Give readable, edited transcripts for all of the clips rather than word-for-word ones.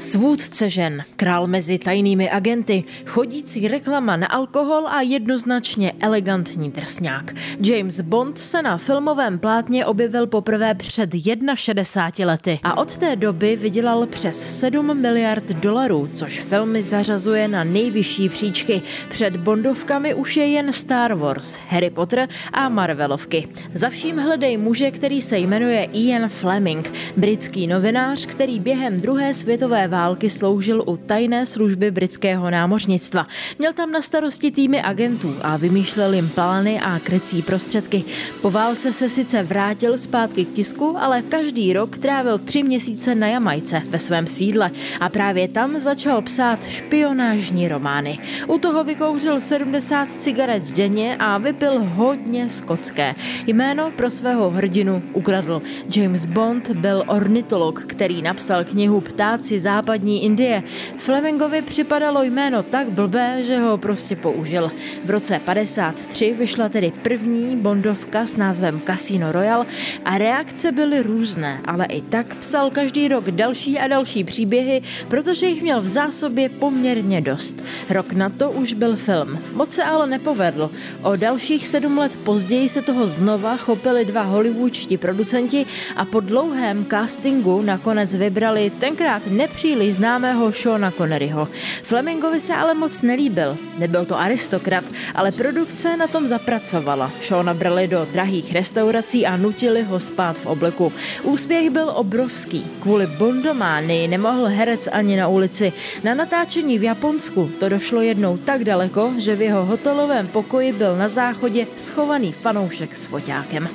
Svůdce žen, král mezi tajnými agenty, chodící reklama na alkohol a jednoznačně elegantní drsňák. James Bond se na filmovém plátně objevil poprvé před 61 lety a od té doby vydělal přes 7 miliard dolarů, což filmy zařazuje na nejvyšší příčky. Před bondovkami už je jen Star Wars, Harry Potter a Marvelovky. Za vším hledej muže, který se jmenuje Ian Fleming, britský novinář, který během druhé světové války sloužil u tajné služby britského námořnictva. Měl tam na starosti týmy agentů a vymýšlel jim plány a krycí prostředky. Po válce se sice vrátil zpátky k tisku, ale každý rok trávil 3 měsíce na Jamajce ve svém sídle a právě tam začal psát špionážní romány. U toho vykouřil 70 cigaret denně a vypil hodně skotské. Jméno pro svého hrdinu ukradl. James Bond byl ornitolog, který napsal knihu Ptáci západní Indie. Flemingovi připadalo jméno tak blbé, že ho prostě použil. V roce 1953 vyšla tedy první bondovka s názvem Casino Royale a reakce byly různé, ale i tak psal každý rok další a další příběhy, protože jich měl v zásobě poměrně dost. Rok na to už byl film. Moc se ale nepovedl. O dalších 7 let později se toho znova chopili 2 hollywoodští producenti a po dlouhém castingu nakonec vybrali tenkrát nepříliš známého Seana Conneryho. Flemingovi se ale moc nelíbil. Nebyl to aristokrat, ale produkce na tom zapracovala. Seana brali do drahých restaurací a nutili ho spát v obleku. Úspěch byl obrovský. Kvůli bondománii nemohl herec ani na ulici. Na natáčení v Japonsku to došlo jednou tak daleko, že v jeho hotelovém pokoji byl na záchodě schovaný fanoušek s foťákem.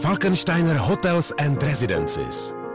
Falkensteiner Hotels and Residences.